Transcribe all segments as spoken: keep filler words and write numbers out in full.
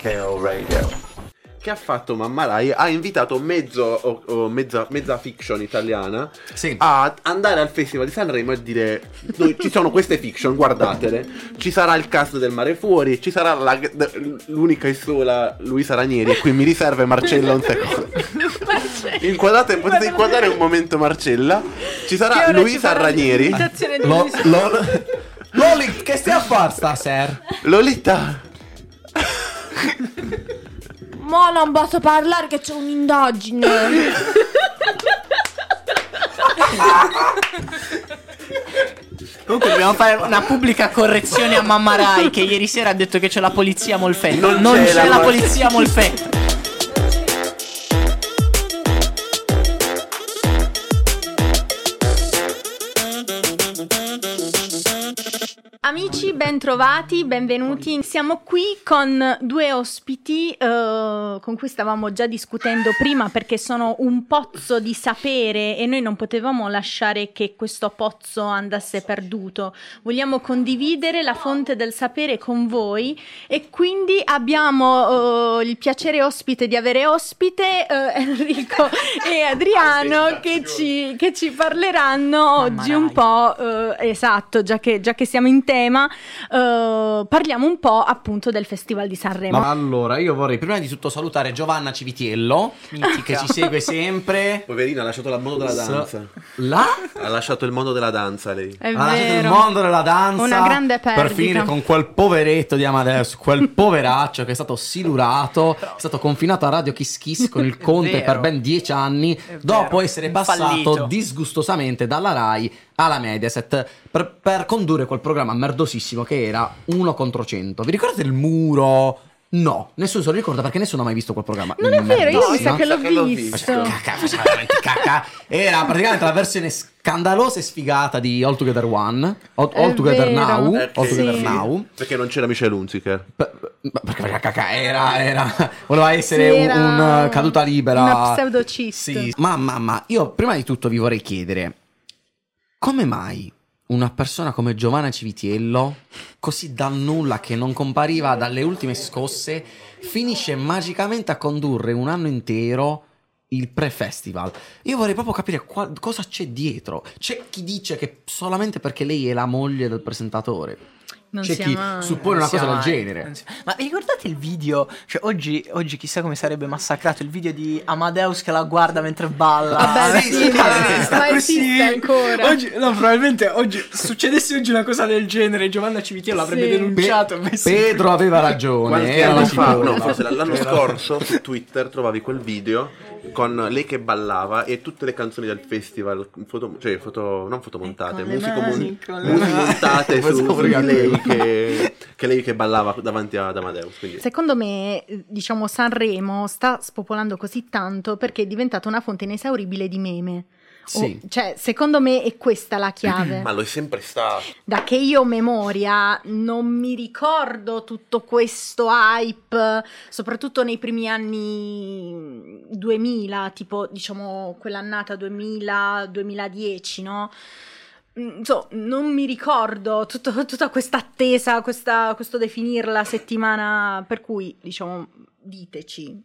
K O Radio, che ha fatto Mamma Rai, ha invitato mezzo, o, o mezza, mezza fiction italiana, sì, a andare al Festival di Sanremo e dire: noi, ci sono queste fiction, guardatele, ci sarà il cast del Mare Fuori, ci sarà la, l'unica e sola Luisa Ranieri, qui mi riserve Marcella un secondo. Inquadrate, potete inquadrare un momento Marcella, ci sarà Luisa Ranieri. Lo, lo, Lolita, che stai a far stasera? Lolita. Mo non posso parlare che c'è un'indagine. Comunque dobbiamo fare una pubblica correzione a Mamma Rai, che ieri sera ha detto che c'è la polizia Molfè. Non, non c'è, c'è la, la polizia Molfè. Amici, bentrovati, benvenuti. Siamo qui con due ospiti eh, con cui stavamo già discutendo prima, perché sono un pozzo di sapere e noi non potevamo lasciare che questo pozzo andasse perduto. Vogliamo condividere la fonte del sapere con voi e quindi abbiamo eh, il piacere ospite di avere ospite eh, Enrico e Adriano che ci, che ci parleranno oggi un po', eh, esatto, già che, già che siamo in tema. Uh, parliamo un po' appunto del Festival di Sanremo. Ma allora io vorrei prima di tutto salutare Giovanna Civitillo, mitica, che ci segue sempre. Poverina, ha lasciato il mondo della danza. La? Ha lasciato il mondo della danza lei. È ha vero. lasciato il mondo della danza. Una grande perdita. Per finire con quel poveretto di Amadeus, quel poveraccio che è stato silurato, è stato confinato a Radio Kiss Kiss con il Conte per ben dieci anni, dopo essere passato fallito disgustosamente dalla Rai alla Mediaset per, per condurre quel programma merdosissimo che era uno contro cento. Vi ricordate il muro? No, nessuno se lo ricorda perché nessuno ha mai visto quel programma. Non è vero, io mi sa che l'ho visto. Era praticamente la versione scandalosa e sfigata di All Together One, All, all Together Now, perché, All Together sì. Now, perché non c'era Michelle Hunziker. Per, perché caca, era, era voleva essere sì, era un, un caduta libera. Una pseudocist. Sì. Ma mamma, io prima di tutto vi vorrei chiedere: come mai una persona come Giovanna Civitillo, così dal nulla, che non compariva dalle ultime scosse, finisce magicamente a condurre un anno intero il pre-festival? Io vorrei proprio capire qual- cosa c'è dietro. C'è chi dice che solamente perché lei è la moglie del presentatore. Non c'è chi mai, suppone una cosa mai, del genere. Ma vi ricordate il video? Cioè oggi, oggi chissà come sarebbe massacrato il video di Amadeus che la guarda mentre balla. Vabbè, sì, sì, sì, ma esiste ancora oggi, no, probabilmente oggi succedesse oggi una cosa del genere Giovanna Civitillo l'avrebbe sì. denunciato. Pe- Pedro aveva ragione. Era la fa, no, forse l'anno scorso su Twitter trovavi quel video con lei che ballava e tutte le canzoni del festival foto, cioè foto, non fotomontate, musico mani, mon- musimontate su, su lei che, che lei che ballava davanti ad Amadeus. Quindi secondo me, diciamo, Sanremo sta spopolando così tanto perché è diventata una fonte inesauribile di meme. Sì. O, cioè, secondo me è questa la chiave. Ma lo è sempre stato. Da che io ho memoria non mi ricordo tutto questo hype, soprattutto nei primi anni duemila, tipo diciamo quell'annata duemila duemiladieci, no? So, non mi ricordo tutto, tutta questa attesa, questa, questo definirla settimana, per cui diciamo diteci.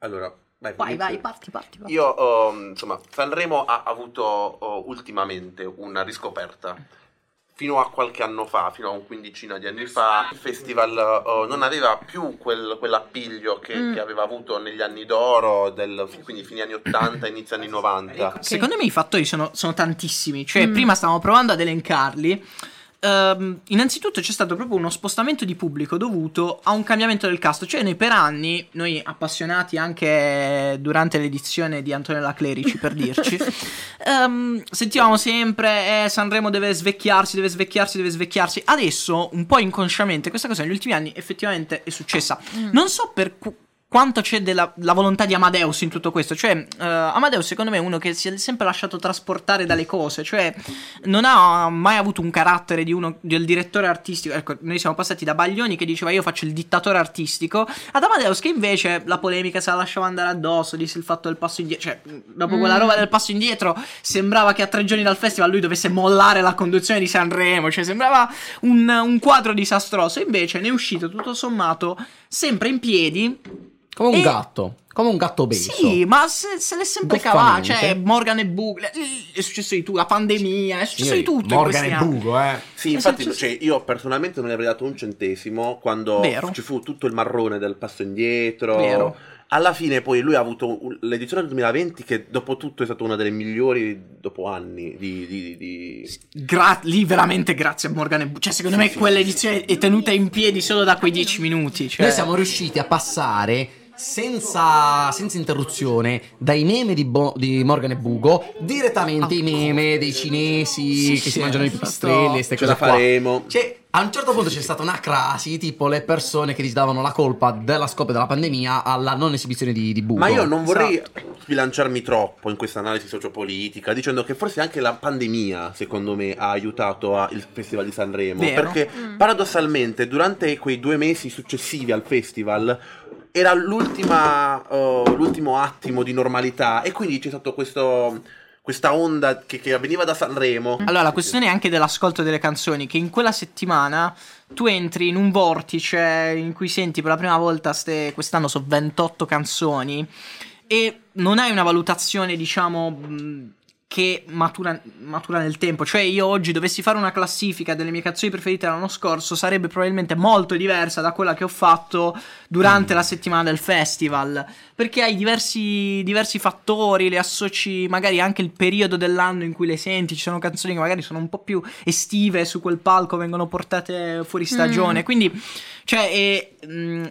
Allora vai, vai, vai, parti, parti, parti. Io oh, insomma Sanremo ha avuto oh, ultimamente una riscoperta. Fino a qualche anno fa, fino a un quindicina di anni fa, il festival oh, non aveva più quel, quell'appiglio che, mm. che aveva avuto negli anni d'oro, del, quindi fine anni ottanta, inizio anni novanta. Secondo me i fattori sono, sono tantissimi, cioè mm. prima stavamo provando ad elencarli. Uh, innanzitutto c'è stato proprio uno spostamento di pubblico dovuto a un cambiamento del cast, cioè noi per anni, noi appassionati anche durante l'edizione di Antonella Clerici per dirci, um, sentivamo sempre eh, Sanremo deve svecchiarsi, deve svecchiarsi, deve svecchiarsi. Adesso un po' inconsciamente questa cosa negli ultimi anni effettivamente è successa, non so per cu- quanto c'è della la volontà di Amadeus in tutto questo. Cioè, uh, Amadeus secondo me è uno che si è sempre lasciato trasportare dalle cose, cioè non ha mai avuto un carattere di uno, del direttore artistico. Ecco, noi siamo passati da Baglioni che diceva io faccio il dittatore artistico, ad Amadeus che invece la polemica se la lasciava andare addosso, disse il fatto del passo indietro, cioè dopo mm. quella roba del passo indietro sembrava che a tre giorni dal festival lui dovesse mollare la conduzione di Sanremo, cioè sembrava un, un quadro disastroso, invece ne è uscito tutto sommato sempre in piedi. Come un e... gatto, come un gatto beso. Sì, ma se, se l'è sempre cavato, cioè Morgan e Bugo, è successo di tutto, la pandemia, è successo di tutto. Morgan e Bugo, eh. Sì, infatti successo... cioè, io personalmente non ne avrei dato un centesimo quando Vero. ci fu tutto il marrone del passo indietro. Vero. Alla fine poi lui ha avuto l'edizione del duemilaventi che dopo tutto è stata una delle migliori dopo anni di... di, di... Gra- lì veramente grazie a Morgan e Bucci. Cioè secondo sì, me sì, quella edizione sì, è tenuta in piedi solo da quei dieci minuti. Cioè... Noi siamo riusciti a passare senza, senza interruzione dai meme di, Bo- di Morgan e Bugo direttamente ai oh, meme dei cinesi sì, che sì, si mangiano i pipistrelli e ste cose qua. Ce la faremo. Cioè... A un certo punto c'è stata una crasi, tipo le persone che gli davano la colpa della scoppia della pandemia alla non esibizione di, di Bugo. Ma io non vorrei esatto. sbilanciarmi troppo in questa analisi sociopolitica, dicendo che forse anche la pandemia, secondo me, ha aiutato a il Festival di Sanremo. Vero. Perché mm. paradossalmente durante quei due mesi successivi al festival era l'ultima, uh, l'ultimo attimo di normalità e quindi c'è stato questo... questa onda che, che avveniva da Sanremo. Allora la questione è anche dell'ascolto delle canzoni, che in quella settimana tu entri in un vortice in cui senti per la prima volta ste, quest'anno so ventotto canzoni e non hai una valutazione diciamo che matura, matura nel tempo. Cioè io oggi dovessi fare una classifica delle mie canzoni preferite l'anno scorso sarebbe probabilmente molto diversa da quella che ho fatto durante mm. la settimana del festival, perché hai diversi, diversi fattori, le associ magari anche il periodo dell'anno in cui le senti, ci sono canzoni che magari sono un po' più estive su quel palco, vengono portate fuori stagione, mm. quindi cioè e,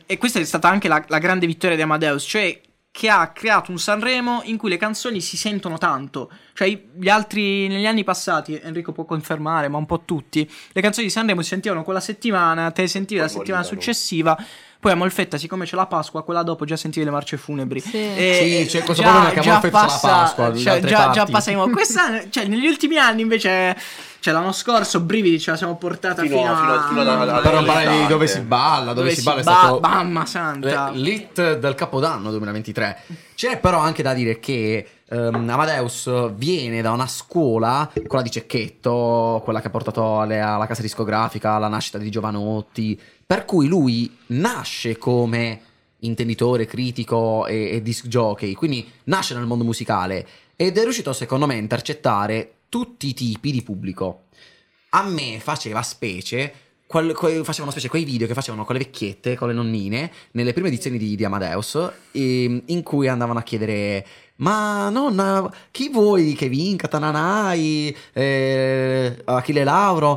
e questa è stata anche la, la grande vittoria di Amadeus, cioè che ha creato un Sanremo in cui le canzoni si sentono tanto. Cioè gli altri negli anni passati, Enrico può confermare, ma un po' tutti, le canzoni di Sanremo si sentivano quella settimana, te le sentivi poi la settimana successiva, poi a Molfetta siccome c'è la Pasqua quella dopo già sentivi le marce funebri. Sì, e sì c'è questo già, problema che a Molfetta passa, la Pasqua cioè, già, già passiamo. Questa, cioè negli ultimi anni invece, cioè l'anno scorso brividi ce la siamo portata fino, fino, fino, a, fino a, a per non parlare di dove si balla, dove, dove si balla è ba- stato mamma santa l'hit del Capodanno duemilaventitré. C'è però anche da dire che um, Amadeus viene da una scuola, quella di Cecchetto, quella che ha portato alle, alla casa discografica alla nascita di Jovanotti, per cui lui nasce come intenditore, critico e, e disc jockey, quindi nasce nel mondo musicale ed è riuscito secondo me a intercettare tutti i tipi di pubblico. A me faceva specie quel, quel, facevano specie quei video che facevano con le vecchiette, con le nonnine nelle prime edizioni di, di Amadeus e, in cui andavano a chiedere ma nonna chi vuoi che vinca Tananai, eh, Achille Lauro.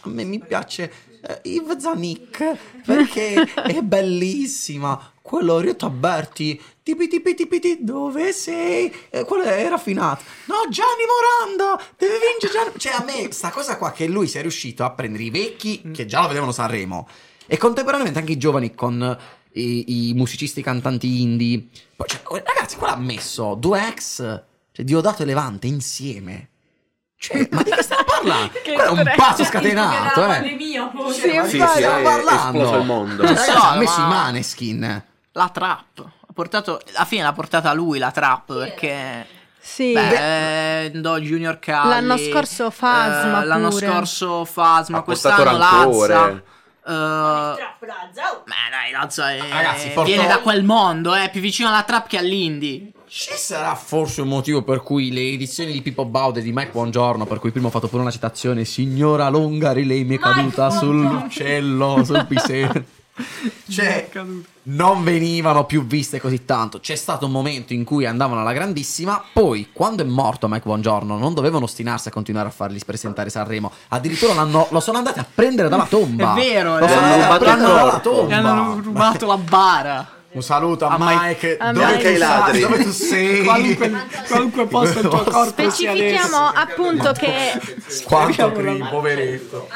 A me mi piace eh, Iva Zanicchi perché è bellissima. Quello Riotto Alberti, tipi tipi tipi tipi, dove sei? Eh, quello è raffinato. No, Gianni Morando, deve vincere Gianni. Cioè a me sta cosa qua che lui sia riuscito a prendere i vecchi che già lo vedevano Sanremo e contemporaneamente anche i giovani con i, i musicisti cantanti indie. Poi, cioè, ragazzi, qua l'ha messo due ex, cioè Diodato e Levante insieme. Cioè, ma di che stiamo parlando? Quello è un pazzo scatenato, eh. Pandemia, cioè, sì, ma sì, sì, stiamo parlando. Esploso il mondo. Ragazzi, no, ha messo ma... i Maneskin. La trap ha portato, alla fine l'ha portata lui la trap perché sì beh, no, Junior Cali l'anno scorso Fasma eh, l'anno pure. scorso Fasma ha quest'anno Lazza uh, ma dai Lazza è, ragazzi, portò... viene da quel mondo, è eh, più vicino alla trap che all'indie. Ci sarà forse un motivo per cui le edizioni di Pippo Baudo e di Mike Bongiorno, per cui prima ho fatto pure una citazione, signora Longari lei mi è Mike caduta sull'uccello sul pisello. Cioè non venivano più viste così tanto. C'è stato un momento in cui andavano alla grandissima. Poi quando è morto Mike Bongiorno non dovevano ostinarsi a continuare a farli presentare Sanremo. Addirittura l'hanno, lo sono andati a prendere dalla tomba. È vero, lo sono andati a prendere dalla tomba e hanno rubato la bara. Un saluto a, a Mike, a dove, Mike tu ladri. Dove tu sei, qualunque, qualunque posto il tuo corpo specifichiamo sia appunto che quanto crim, poveretto.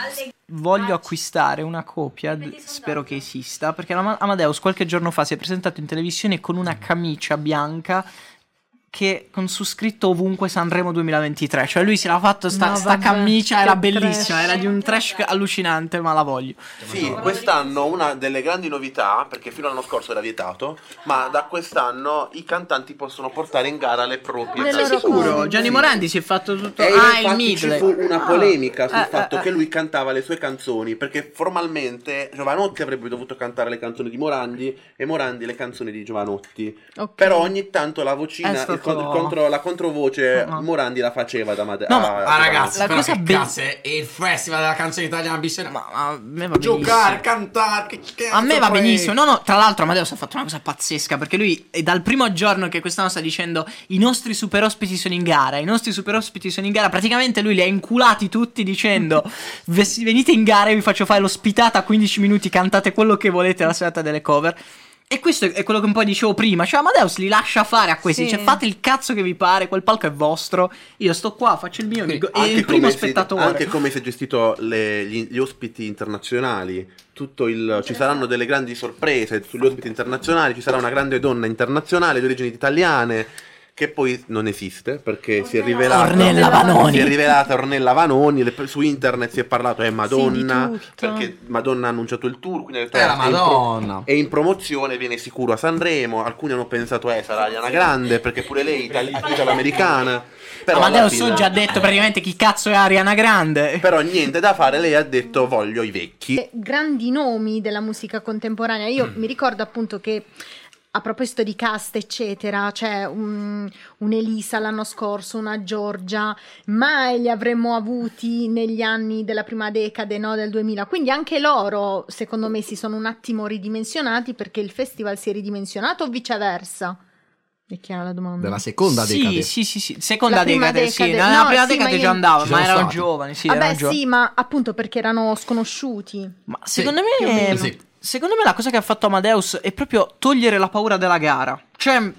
Voglio acquistare una copia, spero che esista, perché Amadeus qualche giorno fa si è presentato in televisione con una camicia bianca che con su scritto ovunque Sanremo duemilaventitré, cioè lui se l'ha fatto sta, no, sta vabbè, camicia era bellissima, trash. Era di un trash allucinante, ma la voglio. Sì, quest'anno una delle grandi novità, perché fino all'anno scorso era vietato, ma da quest'anno i cantanti possono portare in gara le proprie canzoni. Sei sicuro? Gianni sì. Morandi si è fatto tutto, e ah il middle. Ci fu una polemica ah. sul eh, fatto eh, che lui cantava le sue canzoni, perché formalmente Jovanotti avrebbe dovuto cantare le canzoni di Morandi e Morandi le canzoni di Jovanotti, okay. Però ogni tanto la vocina eh, Contro, la controvoce no. Morandi la faceva da Amadeus. No, ma ah, ragazzi, la cosa be- cazzo è il festival della canzone italiana Bicentenario. Ma, ma a me va benissimo. Giocare, cantare, che, che a me va benissimo. No, no, tra l'altro Amadeus ha fatto una cosa pazzesca, perché lui è dal primo giorno che quest'anno sta dicendo i nostri super ospiti sono in gara, i nostri super ospiti sono in gara. Praticamente lui li ha inculati tutti dicendo venite in gara e vi faccio fare l'ospitata a quindici minuti, cantate quello che volete la serata delle cover. E questo è quello che un po' dicevo prima, cioè Amadeus li lascia fare a questi, sì. Cioè fate il cazzo che vi pare, quel palco è vostro, io sto qua, faccio il mio, sì, e il primo spettatore. Si, anche come si è gestito le, gli, gli ospiti internazionali, tutto il, ci saranno delle grandi sorprese sugli ospiti internazionali, ci sarà una grande donna internazionale di origini italiane, che poi non esiste perché Ornella. si è rivelata Ornella Vanoni. Si è rivelata Ornella Vanoni, le, su internet si è parlato è eh, Madonna, sì, perché Madonna ha annunciato il tour, quindi ha detto, eh, la Madonna. È in, pro- è in promozione, viene sicuro a Sanremo, alcuni hanno pensato eh sarà Ariana Grande perché pure lei è itali- italoamericana. Però Amadeus fine... ho già detto praticamente chi cazzo è Ariana Grande. Però niente da fare, lei ha detto voglio i vecchi. Grandi nomi della musica contemporanea. Io mm. mi ricordo appunto che a proposito di cast eccetera c'è un, un Elisa l'anno scorso, una Giorgia, mai li avremmo avuti negli anni della prima decade, no, del duemila, quindi anche loro secondo me si sono un attimo ridimensionati, perché il festival si è ridimensionato o viceversa? È chiara la domanda. Della seconda decade. Sì, sì, sì, seconda la decade, decade, sì. La no, prima sì, decade io... già andavano, ma erano stati. giovani, sì, Vabbè, erano sì, giovani. ma appunto perché erano sconosciuti. Ma secondo sì, me sì. Secondo me la cosa che ha fatto Amadeus è proprio togliere la paura della gara. Cioè,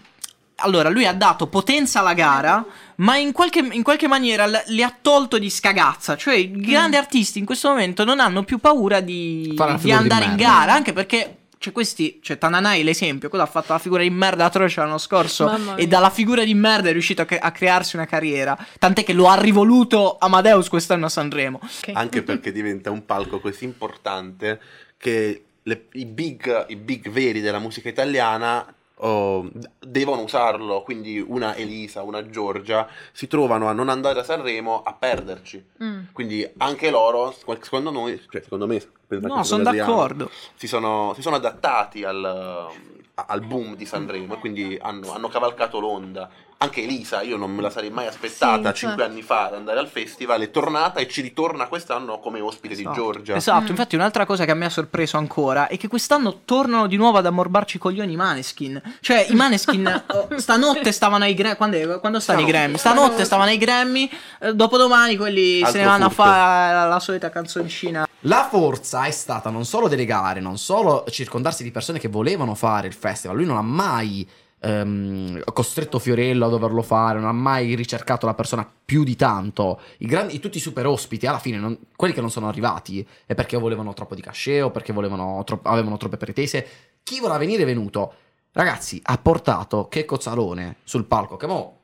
allora, lui ha dato potenza alla gara, ma in qualche, in qualche maniera le, le ha tolto di scagazza. Cioè, i grandi mm. artisti in questo momento non hanno più paura di, di andare di in gara, anche perché... Cioè questi, cioè Tananai l'esempio, quello ha fatto la figura di merda atroce l'anno scorso e dalla figura di merda è riuscito a, cre- a crearsi una carriera, tant'è che lo ha rivoluto Amadeus quest'anno a Sanremo. Okay. Anche perché diventa un palco così importante che le, i, big, i big veri della musica italiana oh, devono usarlo, quindi una Elisa, una Giorgia si trovano a non andare a Sanremo, a perderci. Mm. Quindi anche loro, secondo noi, cioè secondo me... No, sono d'accordo. Si sono, si sono adattati al, al boom di Sanremo e quindi hanno, hanno cavalcato l'onda. Anche Elisa, io non me la sarei mai aspettata cinque sì, anni fa ad andare al festival, è tornata e ci ritorna quest'anno come ospite esatto. di Giorgia. Esatto, mm. infatti un'altra cosa che a me ha sorpreso ancora è che quest'anno tornano di nuovo ad ammorbarci i coglioni i Maneskin. Cioè i Maneskin stanotte stavano ai Grammy, quando, quando stanno no, i Grammy? Stanotte stavano ai Grammy, dopodomani quelli se ne vanno furto. a fare la, la solita canzoncina. La forza è stata non solo delegare, non solo circondarsi di persone che volevano fare il festival, lui non ha mai... Um, costretto Fiorello a doverlo fare, non ha mai ricercato la persona più di tanto. I grandi, tutti i super ospiti alla fine non, quelli che non sono arrivati è perché volevano troppo di cachet o perché volevano tro- avevano troppe pretese. Chi voleva venire è venuto. Ragazzi, ha portato Checco Zalone sul palco, che mo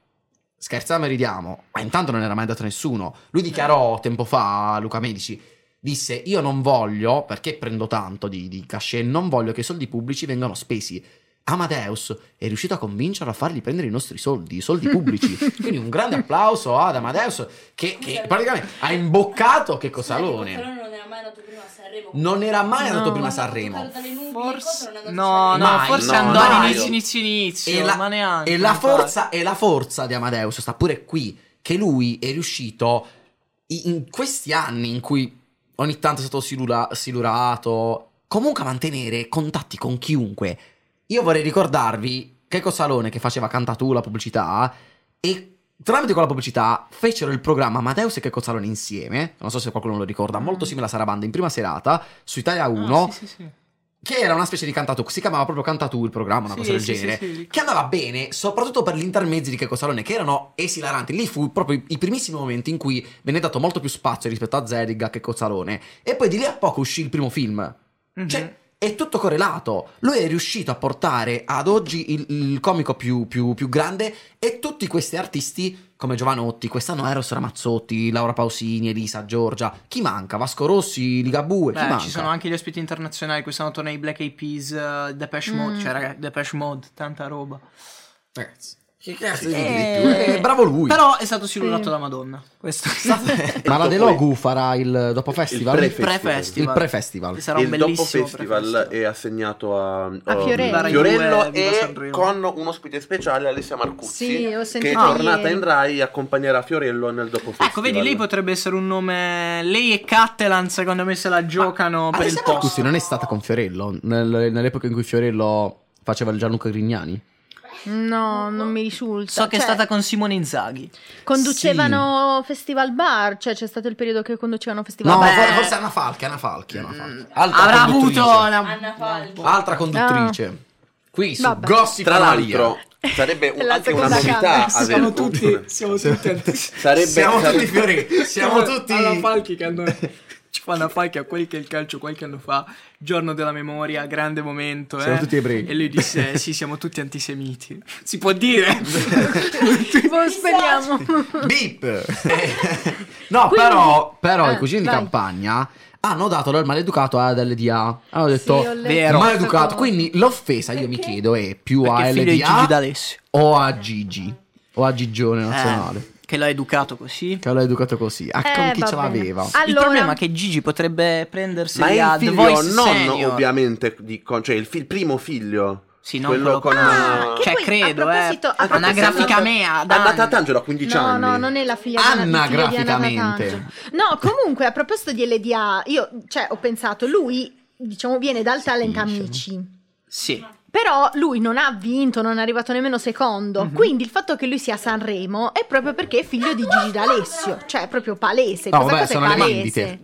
scherziamo e ridiamo, ma intanto non era mai andato nessuno. Lui dichiarò tempo fa a Luca Medici, disse io non voglio, perché prendo tanto di, di cachet, non voglio che i soldi pubblici vengano spesi. Amadeus è riuscito a convincerlo a fargli prendere i nostri soldi, i soldi pubblici. Quindi un grande applauso ad Amadeus che, che praticamente ha imboccato Checco Zalone. Sì, non era mai andato prima a Sanremo. Non era mai andato no. prima a Sanremo. Forse no, no, mai, forse no, andò all'inizio, inizio, inizio. E la, ma neanche, e la forza, e la forza di Amadeus sta pure qui, che lui è riuscito in questi anni in cui ogni tanto è stato silura, silurato, comunque a mantenere contatti con chiunque. Io vorrei ricordarvi Checco Zalone che faceva Cantatù, la pubblicità, e tramite quella pubblicità fecero il programma Amadeus e Checco Zalone insieme, non so se qualcuno lo ricorda, molto simile a Sarabanda in prima serata, su Italia uno, ah, sì, sì, sì. che era una specie di cantatù, si chiamava proprio cantatù il programma, una sì, cosa del sì, genere, sì, sì. che andava bene soprattutto per gli intermezzi di Checco Zalone, che erano esilaranti. Lì fu proprio i primissimi momenti in cui venne dato molto più spazio rispetto a Zedig, a Checco Zalone, e poi di lì a poco uscì il primo film. Mm-hmm. Cioè è tutto correlato. Lui è riuscito a portare ad oggi il, il comico più, più, più grande, e tutti questi artisti come Jovanotti, quest'anno Eros Ramazzotti, Laura Pausini, Elisa, Giorgia, chi manca? Vasco Rossi, Ligabue, beh, chi manca? Ci sono anche gli ospiti internazionali, quest'anno torna i Black Eyed Peas, uh, Depeche Mode, mm. cioè raga, Depeche Mode, tanta roba. Ragazzi, che cazzo di eh, eh, bravo lui. Però è stato silurato eh. da Madonna. Questo. Ma la Delogu farà il dopo festival, il pre-festival. Il pre-festival. Sarà un bellissimo festival, è assegnato a, a Fiorello, Fiorello e con un ospite speciale Alessia Marcuzzi, sì, che è tornata in Rai, accompagnerà Fiorello nel dopo festival. Ecco, vedi, lei potrebbe essere un nome, lei e Cattelan secondo me se la giocano. Ma per Alessia il posto. Marcuzzi non è stata con Fiorello nel, nell'epoca in cui Fiorello faceva il Gianluca Grignani? No, non mi risulta. So che cioè, è stata con Simone Inzaghi. Conducevano sì. Festivalbar, cioè c'è stato il periodo che conducevano Festivalbar. No, beh, forse Anna Falchi, Anna Falchi, Anna Falchi. Altra avrà avuto una... Anna Falchi. Altra conduttrice. Ah. Qui su vabbè. Gossip tra l'altro. Sarebbe un, anche una novità. Siamo tutti, siamo tutti. Sarebbe siamo tutti fiori. Siamo tutti Anna Falchi che hanno Anna Falchi a quelli che il calcio qualche anno fa, giorno della memoria, grande momento, siamo eh? tutti ebrei, e lui disse sì, siamo tutti antisemiti, si può dire? Speriamo beep eh. no. Quindi, però però eh, i cugini vai. Di campagna hanno dato il maleducato ad L D A, hanno detto sì, vero, maleducato, quindi l'offesa perché? Io mi chiedo è più perché a L D A o a Gigi o a Gigione nazionale eh. Che l'ha educato così? Che l'ha educato così. A eh, chi ce l'aveva? Allora... Il problema è che Gigi potrebbe prendersi ad The Voice non senior. Ovviamente, di, cioè il, fi- il primo figlio. Sì, no, quello con... Ah, cioè poi, credo, eh. Anagrafica mea. Anna Tatangelo ha quindici no, anni. No, no, non è la figlia anagraficamente. Di Anna no, comunque, a proposito di L D A, io cioè, ho pensato, lui, diciamo, viene dal sì, talent diciamo. Amici. Sì. Però lui non ha vinto, non è arrivato nemmeno secondo, mm-hmm. quindi il fatto che lui sia a Sanremo è proprio perché è figlio di Gigi D'Alessio, cioè è proprio palese. No, questa beh, cosa sono è palese. Le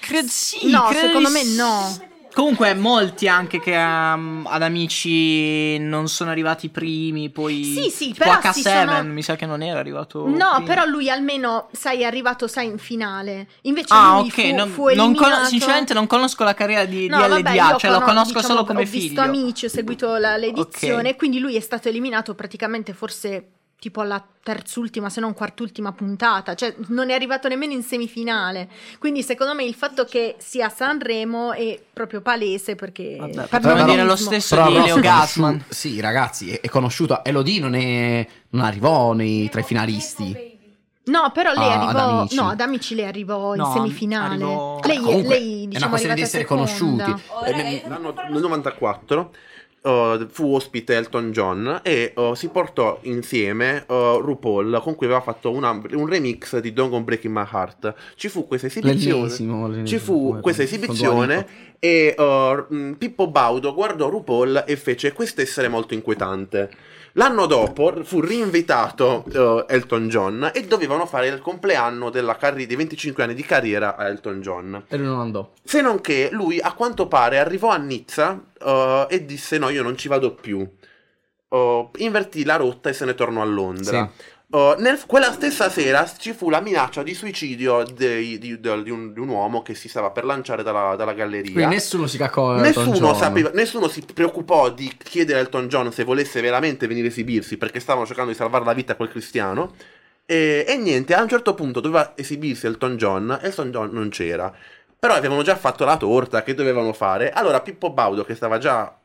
Cred- sì, no, cred- secondo me no. Comunque molti anche che um, ad Amici non sono arrivati primi, poi sì, sì, tipo però H sette sono... mi sa che non era arrivato. No, prima. Però lui almeno sai è arrivato sai in finale. Invece ah, lui okay. fu, non, fu eliminato. Non con... Sinceramente non conosco la carriera di, no, di L D A, vabbè, cioè con... lo conosco diciamo, solo come ho figlio. Ho visto Amici, ho seguito la, l'edizione, okay. Quindi lui è stato eliminato praticamente forse tipo alla terz'ultima, se non quart'ultima puntata, cioè non è arrivato nemmeno in semifinale, quindi secondo me il fatto che sia Sanremo è proprio palese perché vabbè, potremmo dire lo stesso però, di Leo Gassman sì ragazzi è, è conosciuto. Elodie non è non arrivò nei, tra i finalisti no però lei ah, arrivò ad Amici. No ad Amici lei arrivò no, in semifinale arrivò... lei, comunque, lei diciamo, è una questione di essere conosciuti. L'anno nel novantaquattro Uh, fu ospite Elton John e uh, si portò insieme uh, RuPaul, con cui aveva fatto una, un remix di Don't Go Breaking My Heart. Ci fu questa esibizione, l'ennesimo, l'ennesimo, ci fu questa esibizione e uh, Pippo Baudo guardò RuPaul e fece questo essere molto inquietante. L'anno dopo fu rinvitato uh, Elton John e dovevano fare il compleanno della carri- dei venticinque anni di carriera a Elton John. E lui non andò. Se non che lui a quanto pare arrivò a Nizza uh, e disse no io non ci vado più. Uh, invertì la rotta e se ne tornò a Londra. Sì. Uh, nel, quella stessa sera ci fu la minaccia di suicidio dei, di, di, di, un, di un uomo che si stava per lanciare dalla, dalla galleria. Quindi nessuno si cacò nessuno sapeva, nessuno si preoccupò di chiedere a Elton John se volesse veramente venire a esibirsi, perché stavano cercando di salvare la vita a quel cristiano. E, e niente, a un certo punto doveva esibirsi Elton John, Elton John non c'era. Però avevano già fatto la torta, che dovevano fare? Allora Pippo Baudo, che stava già...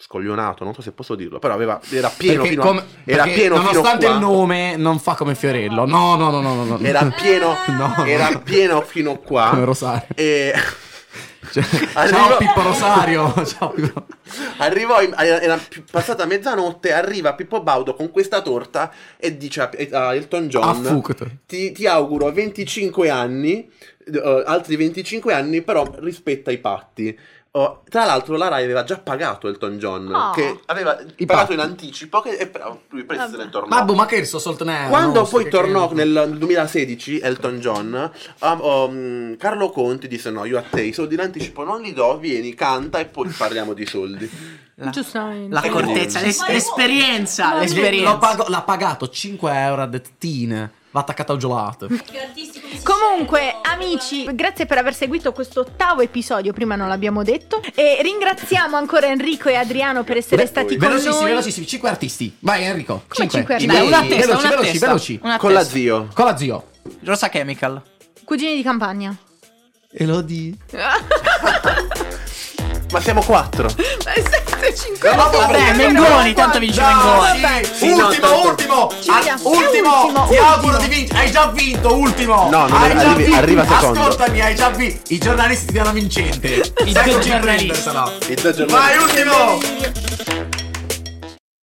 scoglionato, non so se posso dirlo, però aveva era pieno perché fino com- a, era pieno nonostante fino il nome non fa come Fiorello. No, no, no, no, no, no. Era pieno no. Era pieno fino qua. Come Rosario. E cioè, arrivò... Ciao Pippo Rosario, ciao Pippo. Arrivò in... era passata mezzanotte, arriva Pippo Baudo con questa torta e dice a Elton John: ti, ti auguro venticinque anni, uh, altri venticinque anni, però rispetta i patti. Oh, tra l'altro la Rai aveva già pagato Elton John, oh. che aveva I pagato patti. in anticipo, che e lui presto se ne tornò. Ma boh, ma che so soltanto quando no, poi so tornò nel duemilasedici Elton John, um, um, Carlo Conti disse no, io a te i soldi in anticipo non li do, vieni, canta e poi parliamo di soldi. La, la cortezza, l'es- l'esperienza, no, l'esperienza. L'ho pag- l'ha pagato cinque euro a dettine. Va attaccata al gelato. Comunque, amici, grazie per aver seguito questo ottavo episodio. Prima non l'abbiamo detto. E ringraziamo ancora Enrico e Adriano per essere Beh, stati voi. con velocissimi, noi. Velocissimi, velocissimi, cinque artisti. Vai Enrico. Come cinque artisti? Una testa, veloci, una veloci, testa. veloci. Una con testa. la zio. Con la zio. Rosa Chemical. Cugini di campagna. Elodie. Ma siamo quattro. Ma sette, cinque. No, vabbè, Mengoni, tanto vince no, Mengoni. Vabbè, sì, ultimo, no, ultimo. Al, ultimo, ultimo. Ti auguro di vincere. Hai già vinto, ultimo. No, non hai non, già arrivi, vinto. Arriva secondo. Ascoltami, hai già vinto. I giornalisti ti danno vincente. I due giornalisti. Vai, ultimo.